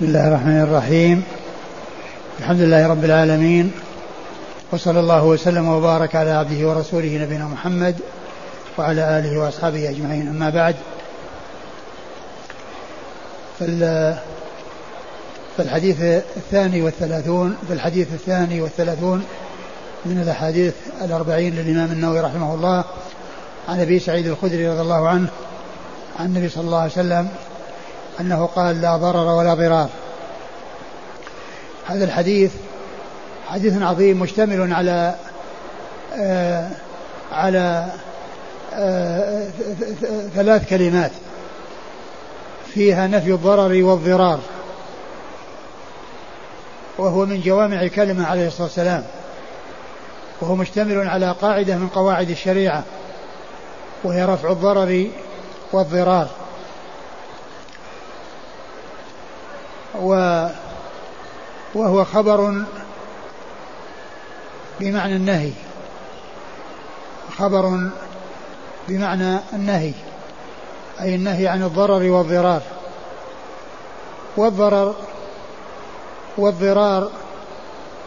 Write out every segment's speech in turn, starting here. بسم الله الرحمن الرحيم. الحمد لله رب العالمين، وصلى الله وسلم وبارك على عبده ورسوله نبينا محمد وعلى آله وأصحابه أجمعين، أما بعد. في الحديث الثاني والثلاثون من الأحاديث الأربعين للإمام النووي رحمه الله، عن أبي سعيد الخدري رضي الله عنه عن النبي صلى الله عليه وسلم أنه قال: لا ضرر ولا ضرار. هذا الحديث حديث عظيم، مشتمل على ثلاث كلمات فيها نفي الضرر والضرار، وهو من جوامع الكلمة عليه الصلاة والسلام، وهو مشتمل على قاعدة من قواعد الشريعة، وهي رفع الضرر والضرار. وهو خبر بمعنى النهي، خبر بمعنى النهي، أي النهي عن الضرر والضرار. والضرر والضرار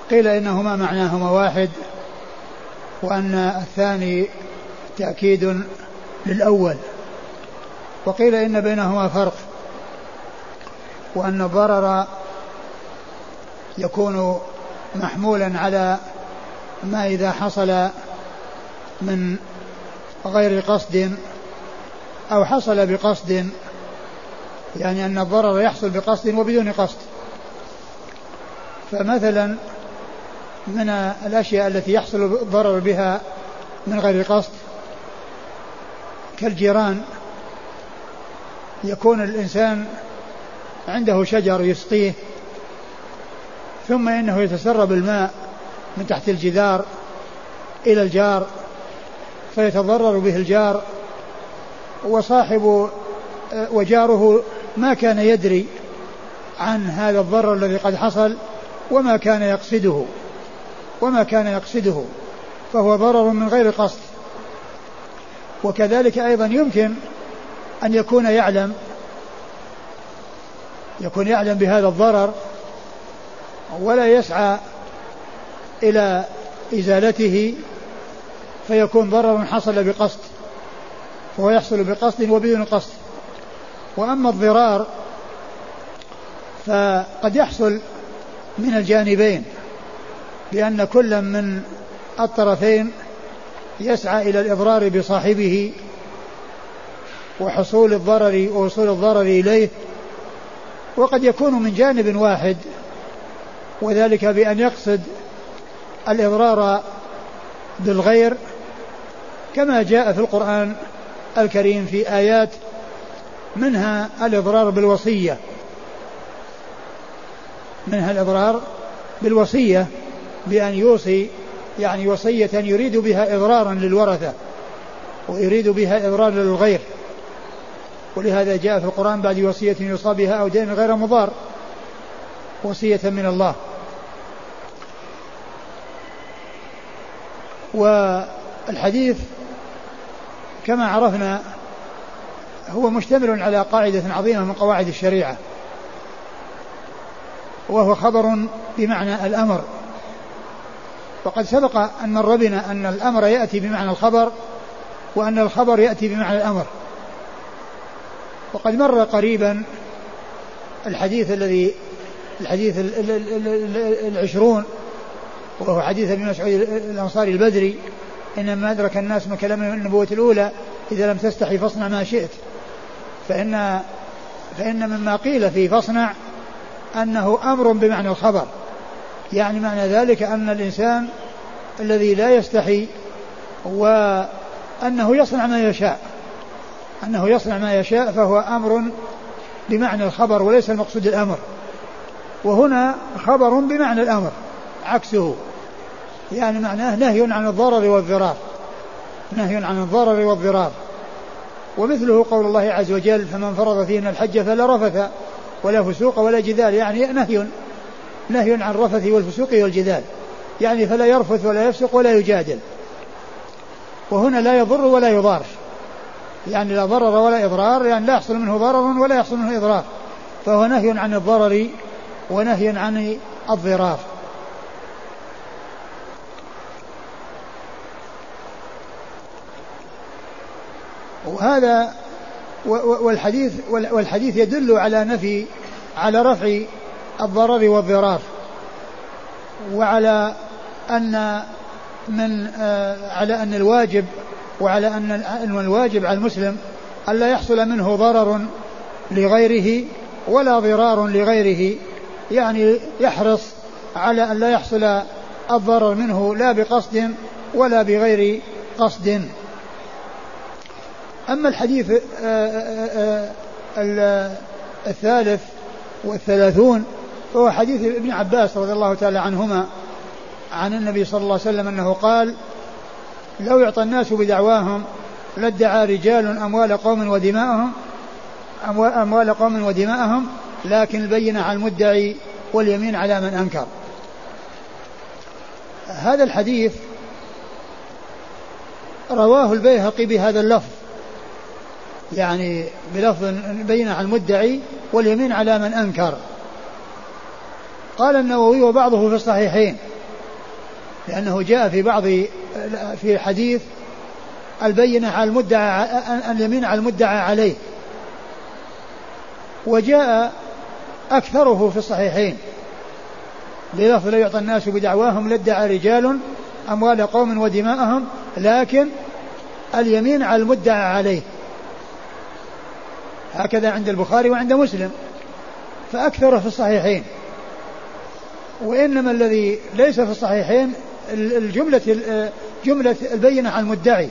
قيل إنهما معناهما واحد، وأن الثاني تأكيد للأول، وقيل إن بينهما فرق، وأن الضرر يكون محمولا على ما إذا حصل من غير قصد أو حصل بقصد، يعني أن الضرر يحصل بقصد وبدون قصد. فمثلا من الأشياء التي يحصل الضرر بها من غير قصد كالجيران، يكون الإنسان عنده شجر يسقيه، ثم إنه يتسرب الماء من تحت الجدار إلى الجار، فيتضرر به الجار، وجاره ما كان يدري عن هذا الضرر الذي قد حصل، وما كان يقصده، فهو ضرر من غير قصد. وكذلك أيضا يمكن أن يكون يعلم بهذا الضرر ولا يسعى إلى إزالته، فيكون ضرر حصل بقصد، فهو يحصل بقصد وبدون قصد. وأما الضرار فقد يحصل من الجانبين، بأن كل من الطرفين يسعى إلى الإضرار بصاحبه وحصول الضرر ووصول الضرر إليه، وقد يكون من جانب واحد، وذلك بأن يقصد الإضرار بالغير، كما جاء في القرآن الكريم في آيات منها الإضرار بالوصية، بأن يوصي، يعني وصية يريد بها إضرارا للورثة ويريد بها إضرارا للغير. ولهذا جاء في القرآن: بعد وصية يوصى بها أو دين غير مضار، وصية من الله. والحديث كما عرفنا هو مشتمل على قاعدة عظيمة من قواعد الشريعة، وهو خبر بمعنى الأمر، وقد سبق أن مر بنا أن الأمر يأتي بمعنى الخبر، وأن الخبر يأتي بمعنى الأمر. وقد مر قريبا الحديث العشرون، وهو حديث ابن مسعود الأنصاري البدري: إنما أدرك الناس من كلام النبوة الأولى إذا لم تستحي فاصنع ما شئت. فإن مما قيل في فاصنع أنه أمر بمعنى الخبر، يعني معنى ذلك أن الإنسان الذي لا يستحي، وأنه يصنع ما يشاء، فهو أمر بمعنى الخبر، وليس المقصود الأمر. وهنا خبر بمعنى الأمر عكسه، يعني معناه نهي عن الضرر والضرار. ومثله قول الله عز وجل: فمن فرض فينا الحج فلا رفث ولا فسوق ولا جدال، يعني نهي عن الرفث والفسوق والجدال، يعني فلا يرفث ولا يفسق ولا يجادل. وهنا لا يضر ولا يضار، يعني لا ضرر ولا إضرار، يعني لا يحصل منه ضرر ولا يحصل منه إضرار، فهو نهي عن الضرر ونهي عن الضرار. وهذا والحديث يدل على نفي على رفع الضرر والضرار، وعلى أن على أن الواجب وعلى أن الواجب على المسلم ألا يحصل منه ضرر لغيره ولا ضرار لغيره، يعني يحرص على أن لا يحصل الضرر منه لا بقصد ولا بغير قصد. أما الحديث الثالث والثلاثون فهو حديث ابن عباس رضي الله تعالى عنهما عن النبي صلى الله عليه وسلم أنه قال: لو يعطى الناس بدعواهم لادعى رجال أموال قوم ودماءهم لكن البينة على المدعي واليمين على من أنكر. هذا الحديث رواه البيهقي بهذا اللفظ، يعني بلفظ البينة على المدعي واليمين على من أنكر. قال النووي: وبعضه في الصحيحين، لأنه جاء في بعض في حديث البينة على المدعى اليمين على المدعى عليه، وجاء أكثره في الصحيحين بلفظ: لا يعطى الناس بدعواهم لادعى رجال أموال قوم ودماءهم لكن اليمين على المدعى عليه. هكذا عند البخاري وعند مسلم، فأكثره في الصحيحين. وإنما الذي ليس في الصحيحين جملة البينة على المدعي،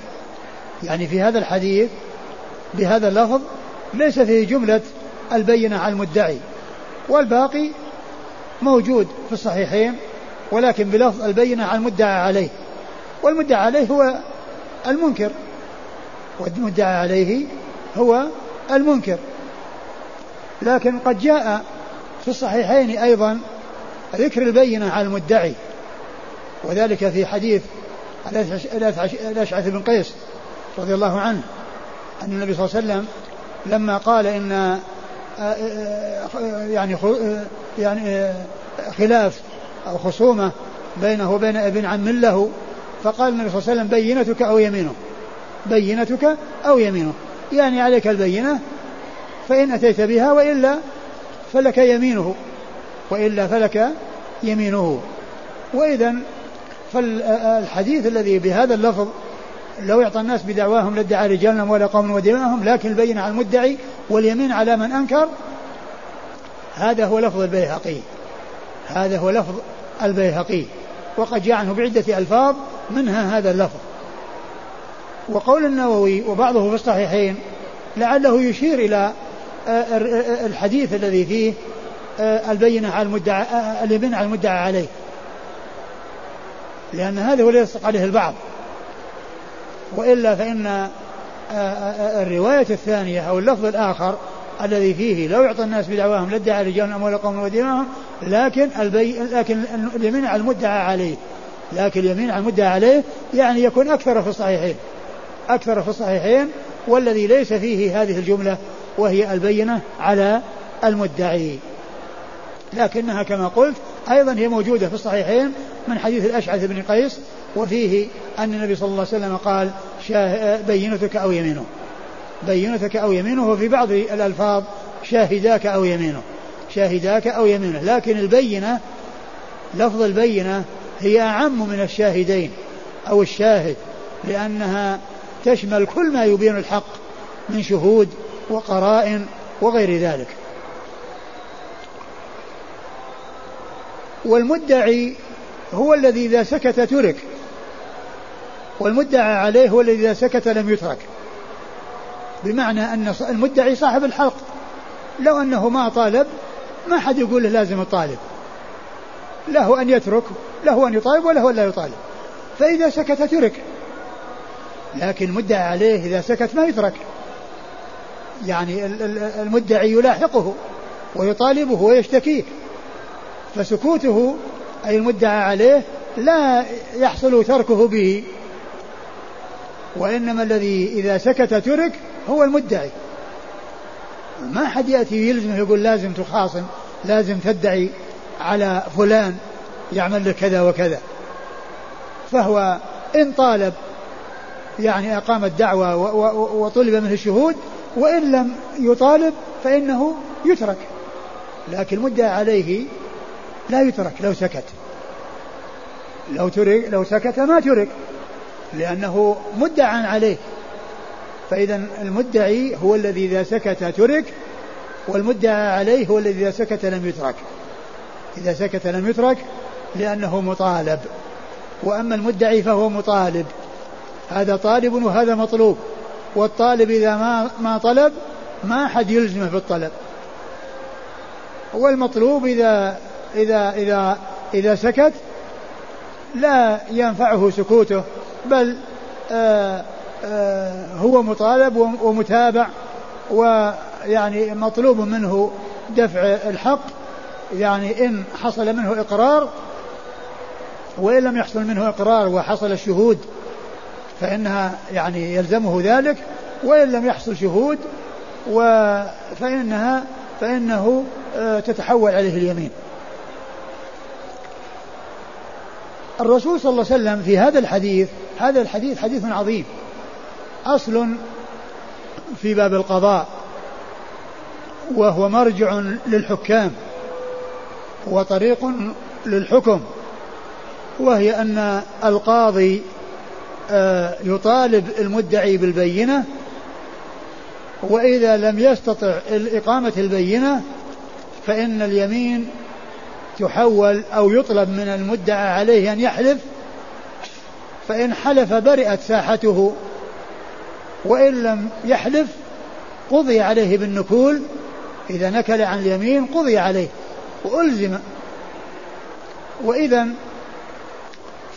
يعني في هذا الحديث بهذا اللفظ ليس فيه جملة البينة على المدعي، والباقي موجود في الصحيحين ولكن بلفظ البينة على المدعى عليه. والمدعى عليه هو المنكر، والمدعى عليه هو المنكر. لكن قد جاء في الصحيحين أيضا ذكر البينة على المدعي، وذلك في حديث الأشعث بن قيس رضي الله عنه أن النبي صلى الله عليه وسلم لما قال إن يعني خلاف أو خصومة بينه وبين ابن عم له، فقال النبي صلى الله عليه وسلم: بينتك أو يمينه، بينتك أو يمينه، يعني عليك البينة فإن أتيت بها وإلا فلك يمينه، وإلا فلك يمينه. وإذن فالحديث الذي بهذا اللفظ: لو يعطى الناس بدعواهم لادعى رجالنا ولا قوم ودماءهم لكن البينة على المدعي واليمين على من أنكر، هذا هو لفظ البيهقي، هذا هو لفظ البيهقي، وقد جاء عنه بعدة ألفاظ منها هذا اللفظ. وقول النووي: وبعضه في الصحيحين، لعله يشير إلى الحديث الذي فيه البينة على المدعى اليمين على المدعى عليه، لأن هذا هو الذي يصدق عليه البعض، وإلا فإن الرواية الثانية أو اللفظ الآخر الذي فيه: لو يعطى الناس بدعواهم لادعى رجال أموال قوم ودماءهم لكن اليمين على المدعى عليه، لكن اليمين على المدعى عليه، يعني يكون أكثر في الصحيحين، أكثر في الصحيحين، والذي ليس فيه هذه الجملة وهي البينة على المدعي، لكنها كما قلت أيضا هي موجودة في الصحيحين من حديث الأشعث بن قيس، وفيه أن النبي صلى الله عليه وسلم قال: بينتك أو يمينه، بينتك أو يمينه، وفي بعض الألفاظ شاهداك أو يمينه، شاهداك أو يمينه. لكن البينة، لفظ البينة هي أعم من الشاهدين أو الشاهد، لأنها تشمل كل ما يبين الحق من شهود وقرائن وغير ذلك. والمدعي هو الذي إذا سكت ترك، والمدعى عليه هو الذي إذا سكت لم يترك، بمعنى أن المدعي صاحب الحق، لو أنه ما طالب ما حد يقول له لازم الطالب، له أن يترك، له أن يطالب، وله أن لا يطالب، فإذا سكت ترك. لكن المدعى عليه إذا سكت ما يترك، يعني المدعي يلاحقه ويطالبه ويشتكيه، فسكوته أي المدعى عليه لا يحصل تركه به، وإنما الذي إذا سكت ترك هو المدعي. ما حد يأتي يلزمه يقول لازم تخاصم، لازم تدعي على فلان يعمل لك كذا وكذا. فهو إن طالب يعني أقام الدعوة وطلب منه الشهود، وإن لم يطالب فإنه يترك، لكن المدعى عليه لا يترك لو سكت، لو سكت ما ترك، لأنه مدعى عليه. فإذا المدعي هو الذي إذا سكت ترك، والمدعى عليه هو الذي إذا سكت لم يترك، إذا سكت لم يترك لأنه مطالب. وأما المدعي فهو مطالب، هذا طالب وهذا مطلوب، والطالب إذا ما طلب ما أحد يلزمه بالطلب، والمطلوب إذا سكت لا ينفعه سكوته، بل هو مطالب ومتابع، ويعني مطلوب منه دفع الحق، يعني إن حصل منه إقرار، وإن لم يحصل منه إقرار وحصل الشهود فإنها يعني يلزمه ذلك، وإن لم يحصل شهود فإنه تتحول عليه اليمين. الرسول صلى الله عليه وسلم في هذا الحديث، هذا الحديث حديث عظيم، أصل في باب القضاء، وهو مرجع للحكام وطريق للحكم، وهي أن القاضي يطالب المدعي بالبينة، وإذا لم يستطع إقامة البينة فإن اليمين تحول، أو يطلب من المدعى عليه أن يحلف، فإن حلف برئت ساحته، وإن لم يحلف قضي عليه بالنكول، إذا نكل عن اليمين قضي عليه وألزم. وإذا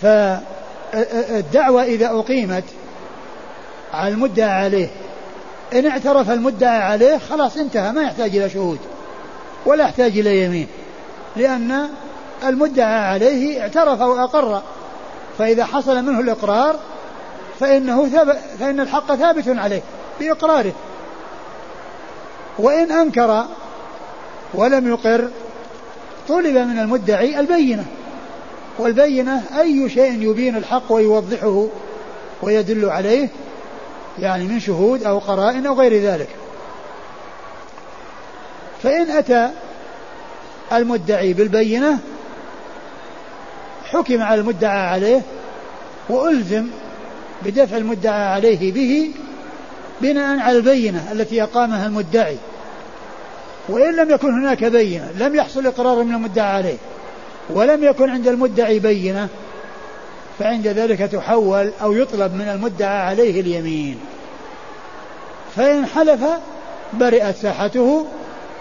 فالدعوة إذا أقيمت على المدعى عليه، إن اعترف المدعى عليه خلاص انتهى، ما يحتاج إلى شهود ولا يحتاج إلى يمين، لأن المدعى عليه اعترف وأقر، فإذا حصل منه الإقرار فإن الحق ثابت عليه بإقراره، وإن أنكر ولم يقر طلب من المدعي البينة، والبينة أي شيء يبين الحق ويوضحه ويدل عليه، يعني من شهود أو قرائن أو غير ذلك. فإن أتى المدعي بالبينة حكم على المدعى عليه وألزم بدفع المدعى عليه به بناء على البينة التي أقامها المدعي، وإن لم يكن هناك بينة، لم يحصل إقرار من المدعى عليه ولم يكن عند المدعي بينة، فعند ذلك تحول أو يطلب من المدعى عليه اليمين، فإن حلف برئت ساحته،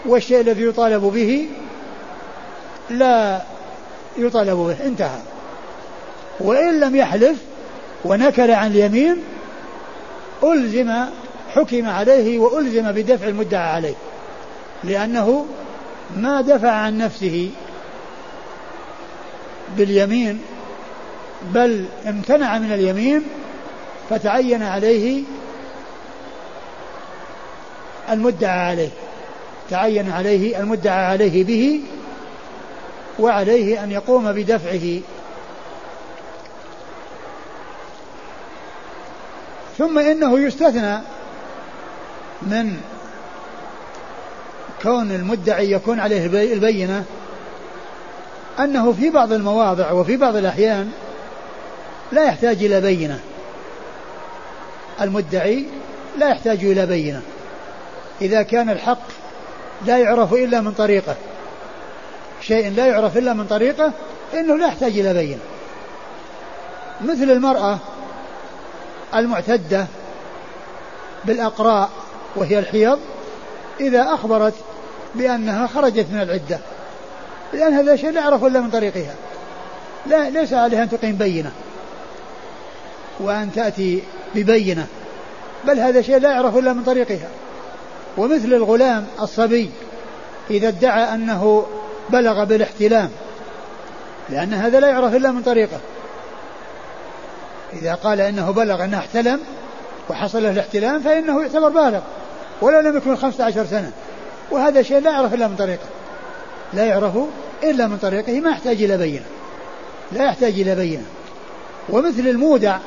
والشيء الذي يطالب به لا يطالب به، انتهى. وإن لم يحلف ونكل عن اليمين ألزم، حكم عليه وألزم بدفع المدعى عليه، لأنه ما دفع عن نفسه باليمين بل امتنع من اليمين، فتعين عليه المدعى عليه، تعين عليه المدعى عليه به، وعليه أن يقوم بدفعه. ثم إنه يستثنى من كون المدعي يكون عليه البينة أنه في بعض المواضع وفي بعض الأحيان لا يحتاج إلى بينة، المدعي لا يحتاج إلى بينة إذا كان الحق لا يعرف إلا من طريقه، شيء لا يعرف إلا من طريقه إنه لا يحتاج إلى بينة، مثل المرأة المعتدة بالأقراء وهي الحيض، إذا أخبرت بأنها خرجت من العدة، لأن هذا شيء لا يعرف إلا من طريقها، لا ليس عليها أن تقيم بينة وأن تأتي ببينة، بل هذا شيء لا يعرف إلا من طريقها. ومثل الغلام الصبي إذا ادعى أنه بلغ بالاحتلام، لأن هذا لا يعرف إلا من طريقه، إذا قال أنه بلغ، أنه احتلم وحصل له الاحتلام، فإنه يعتبر بالغ ولو لم يكن 15 سنة، وهذا شيء لا يعرف إلا من طريقه، لا يعرف إلا من طريقه، ما يحتاج إلى بينة، لا يحتاج إلى بينة. ومثل المودع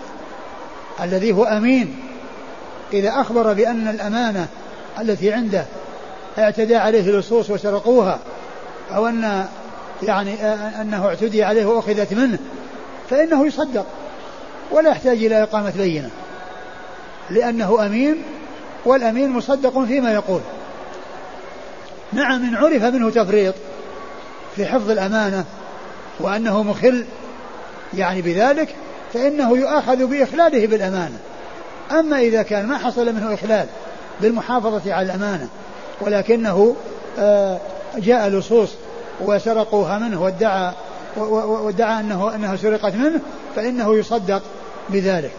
الذي هو أمين إذا أخبر بأن الأمانة التي عنده اعتدى عليه اللصوص وسرقوها، أو أن يعني أنه اعتدي عليه وأخذت منه، فإنه يصدق ولا يحتاج إلى إقامة بينة، لأنه أمين والأمين مصدق فيما يقول. مع من عرف منه تفريط في حفظ الأمانة وأنه مخل يعني بذلك، فإنه يؤخذ بإخلاله بالأمانة. أما إذا كان ما حصل منه إخلال بالمحافظة على الأمانة، ولكنه جاء لصوص وسرقوها منه وادعى أنها سرقت منه، فإنه يصدق بذلك.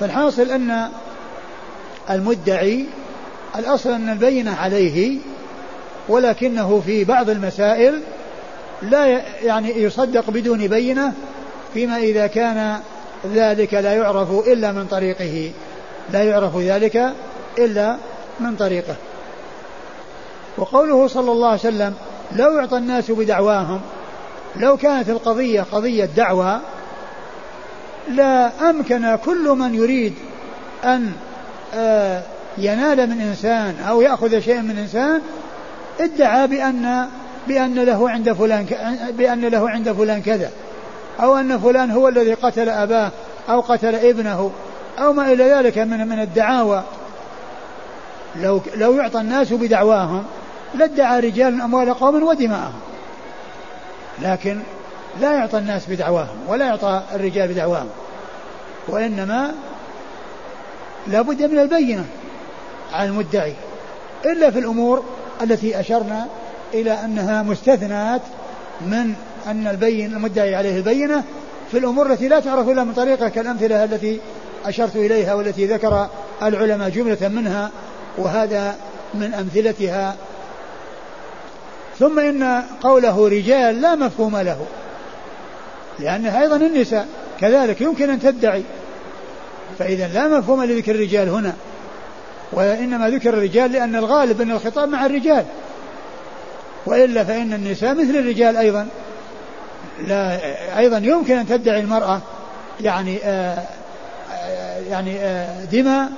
فالحاصل أن المدعي الأصل أن البينة عليه، ولكنه في بعض المسائل لا يعني يصدق بدون بينة، فيما إذا كان ذلك لا يعرف إلا من طريقه، لا يعرف ذلك إلا من طريقه. وقوله صلى الله عليه وسلم لو يعطى الناس بدعواهم، لو كانت القضية قضية دعوة لا أمكن كل من يريد أن ينال من إنسان أو يأخذ شيئا من إنسان ادعى بأن له عند فلان كذا، أو أن فلان هو الذي قتل أباه أو قتل ابنه أو ما إلى ذلك من الدعاوى. لو يعطى الناس بدعواهم لادعى رجال أموال قوم ودماءهم، لكن لا يعطى الناس بدعواهم ولا يعطى الرجال بدعواهم، وإنما لابد من البينة على المدعي، إلا في الأمور التي أشرنا إلى أنها مستثنات من أن المدعي عليه البينة، في الأمور التي لا تعرف إلا من طريقه، كالأمثلة التي أشرت إليها والتي ذكر العلماء جملة منها، وهذا من أمثلتها. ثم إن قوله رجال لا مفهوم له، لأنها أيضا النساء كذلك يمكن أن تدعي، فإذا لا مفهوم لذكر الرجال هنا، وإنما ذكر الرجال لأن الغالب أن الخطاب مع الرجال، وإلا فإن النساء مثل الرجال أيضا، لا أيضا يمكن أن تدعي المرأة يعني دماء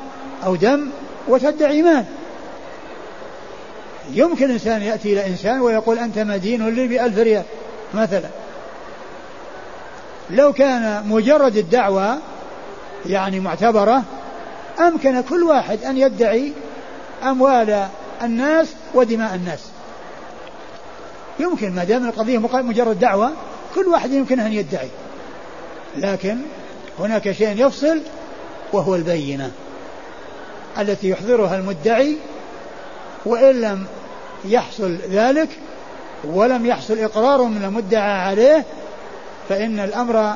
أو دم وتدعي مال. يمكن إنسان يأتي إلى إنسان ويقول أنت مدين لي ب1000 ريال مثلا، لو كان مجرد الدعوة يعني معتبرة أمكن كل واحد أن يدعي أموال الناس ودماء الناس، يمكن ما دام القضية مجرد دعوة كل واحد يمكن أن يدعي، لكن هناك شيء يفصل وهو البينة التي يحضرها المدعي، وإن لم يحصل ذلك ولم يحصل إقرار من المدعى عليه فإن الأمر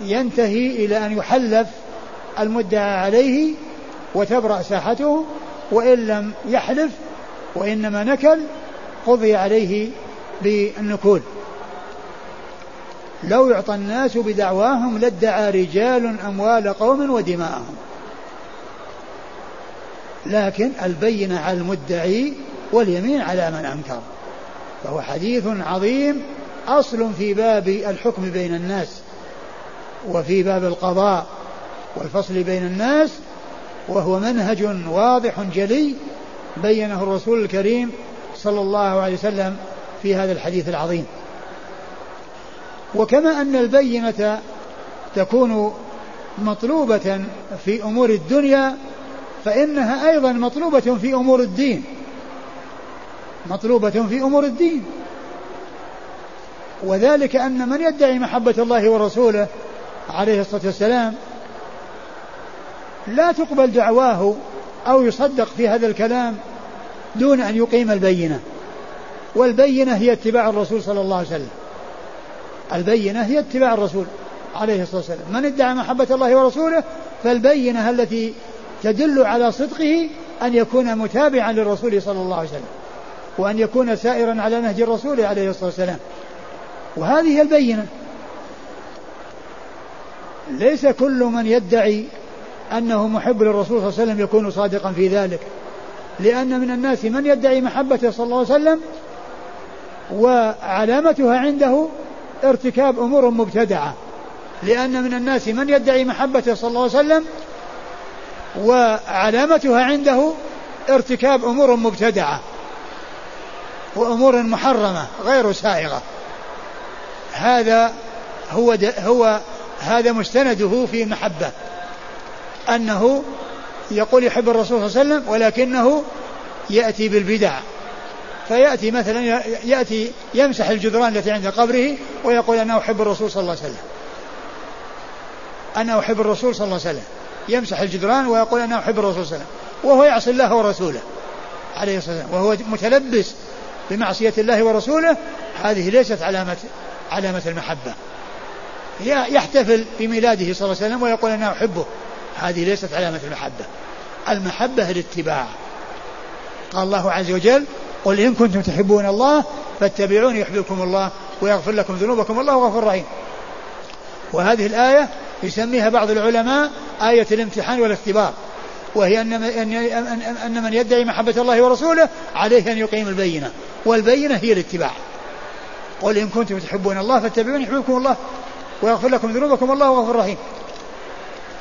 ينتهي إلى أن يحلف المدعى عليه وتبرأ ساحته، وإن لم يحلف وإنما نكل قضي عليه بالنكول. لو يعطى الناس بدعواهم لادعى رجال أموال قوم ودماءهم، لكن البينة على المدعي واليمين على من أنكر. فهو حديث عظيم، أصل في باب الحكم بين الناس وفي باب القضاء والفصل بين الناس، وهو منهج واضح جلي بينه الرسول الكريم صلى الله عليه وسلم في هذا الحديث العظيم. وكما أن البينة تكون مطلوبة في أمور الدنيا فإنها أيضا مطلوبة في أمور الدين، مطلوبة في أمور الدين، وذلك أن من يدعي محبة الله ورسوله عليه الصلاة والسلام لا تقبل دعواه أو يصدق في هذا الكلام دون أن يقيم البينة، والبينة هي اتباع الرسول صلى الله عليه وسلم، البينة هي اتباع الرسول عليه الصلاة والسلام. من ادعى محبة الله ورسوله فالبينة التي تدل على صدقه أن يكون متابعا للرسول صلى الله عليه وسلم، وأن يكون سائرا على نهج الرسول عليه الصلاة والسلام، وهذه البينة. ليس كل من يدعي أنه محب للرسول صلى الله عليه وسلم يكون صادقا في ذلك، لأن من الناس من يدعي محبته صلى الله عليه وسلم وعلامتها عنده ارتكاب أمور مبتدعة. لأن من الناس من يدعي محبته صلى الله عليه وسلم وعلامتها عنده ارتكاب أمور مبتدعة وأمور محرمة غير سائغة. هذا هو هذا مستنده في محبة، أنه يقول يحب الرسول صلى الله عليه وسلم ولكنه يأتي بالبدع، فيأتي مثلا يمسح الجدران التي عند قبره ويقول أنا أحب الرسول صلى الله عليه وسلم، أنا أحب الرسول صلى الله عليه وسلم، يمسح الجدران ويقول أنا أحب الرسول صلى الله عليه وسلم، وهو يعصي الله ورسوله عليه الصلاة والسلام، وهو متلبس بمعصية الله ورسوله. هذه ليست علامة المحبة. يحتفل بميلاده صلى الله عليه وسلم ويقول أنا أحبه، هذه ليست علامة المحبة. المحبة الاتباع. قال الله عز وجل قل إن كنتم تحبون الله فاتبعوني يحببكم الله ويغفر لكم ذنوبكم والله غفور رحيم. وهذه الآية يسميها بعض العلماء آية الامتحان والاختبار، وهي أن من يدعي محبة الله ورسوله عليه أن يقيم البينة، والبينة هي الاتباع. قل إن كنتم تحبون الله فاتبعوني يحببكم الله ويغفر لكم ذنوبكم والله غفور رحيم.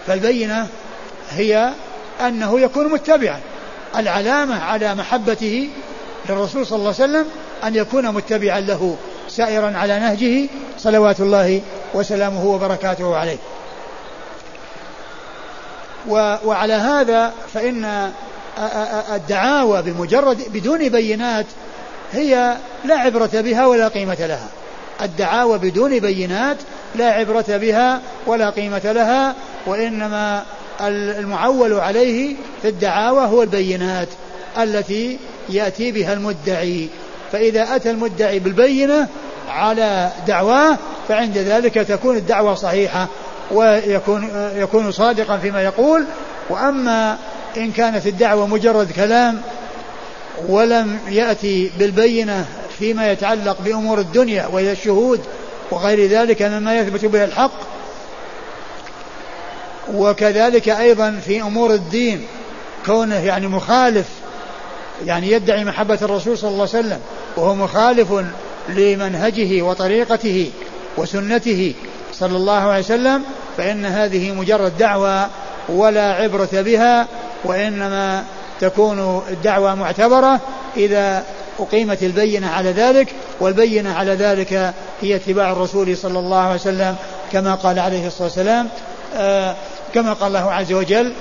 فالبينة هي أنه يكون متبعا. العلامة على محبته للرسول صلى الله عليه وسلم أن يكون متبعا له سائرا على نهجه صلوات الله وسلامه وبركاته عليه. وعلى هذا فإن الدعاوى بدون بينات هي لا عبرة بها ولا قيمة لها. الدعاوى بدون بينات لا عبرة بها ولا قيمة لها، وإنما المعول عليه في الدعاوى هو البينات التي يأتي بها المدعي. فإذا أتى المدعي بالبينة على دعواه فعند ذلك تكون الدعوى صحيحة ويكون صادقا فيما يقول. وأما إن كانت الدعوة مجرد كلام ولم يأتي بالبينة فيما يتعلق بأمور الدنيا وهي الشهود وغير ذلك مما يثبت به الحق، وكذلك أيضا في أمور الدين كونه يعني مخالف، يعني يدعي محبة الرسول صلى الله عليه وسلم وهو مخالف لمنهجه وطريقته وسنته صلى الله عليه وسلم، فإن هذه مجرد دعوة ولا عبرة بها، وإنما تكون الدعوة معتبرة إذا أقيمت البينة على ذلك، والبينة على ذلك هي اتباع الرسول صلى الله عليه وسلم كما قال عليه الصلاة والسلام، كما قال الله عز وجل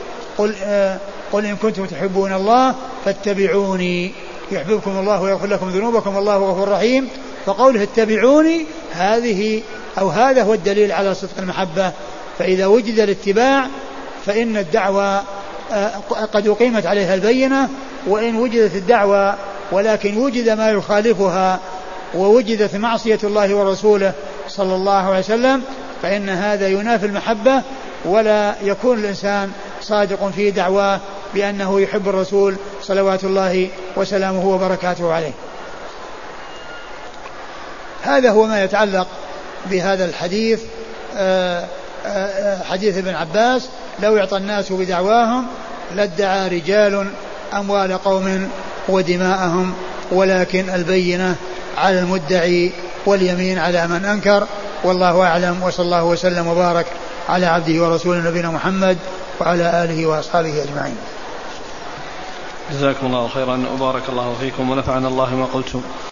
قل إن كنتم تحبون الله فاتبعوني يحببكم الله ويغفر لكم ذنوبكم والله غفور رحيم. فقوله اتبعوني هذه أو هذا هو الدليل على صدق المحبة. فإذا وجد الاتباع فإن الدعوة قد أقيمت عليها البينة، وإن وجدت الدعوة ولكن وجد ما يخالفها ووجدت معصية الله ورسوله صلى الله عليه وسلم فإن هذا ينافي المحبة، ولا يكون الإنسان صادق في دعواه بأنه يحب الرسول صلوات الله وسلامه وبركاته عليه. هذا هو ما يتعلق بهذا الحديث، حديث ابن عباس لو يعطى الناس بدعواهم لادعى رجال أموال قوم ودماءهم ولكن البينة على المدعي واليمين على من أنكر. والله أعلم، وصلى الله وسلم وبارك على عبده ورسوله نبينا محمد وعلى آله وأصحابه أجمعين. جزاكم الله خيرا وبارك الله فيكم ونفعنا الله ما قلتم.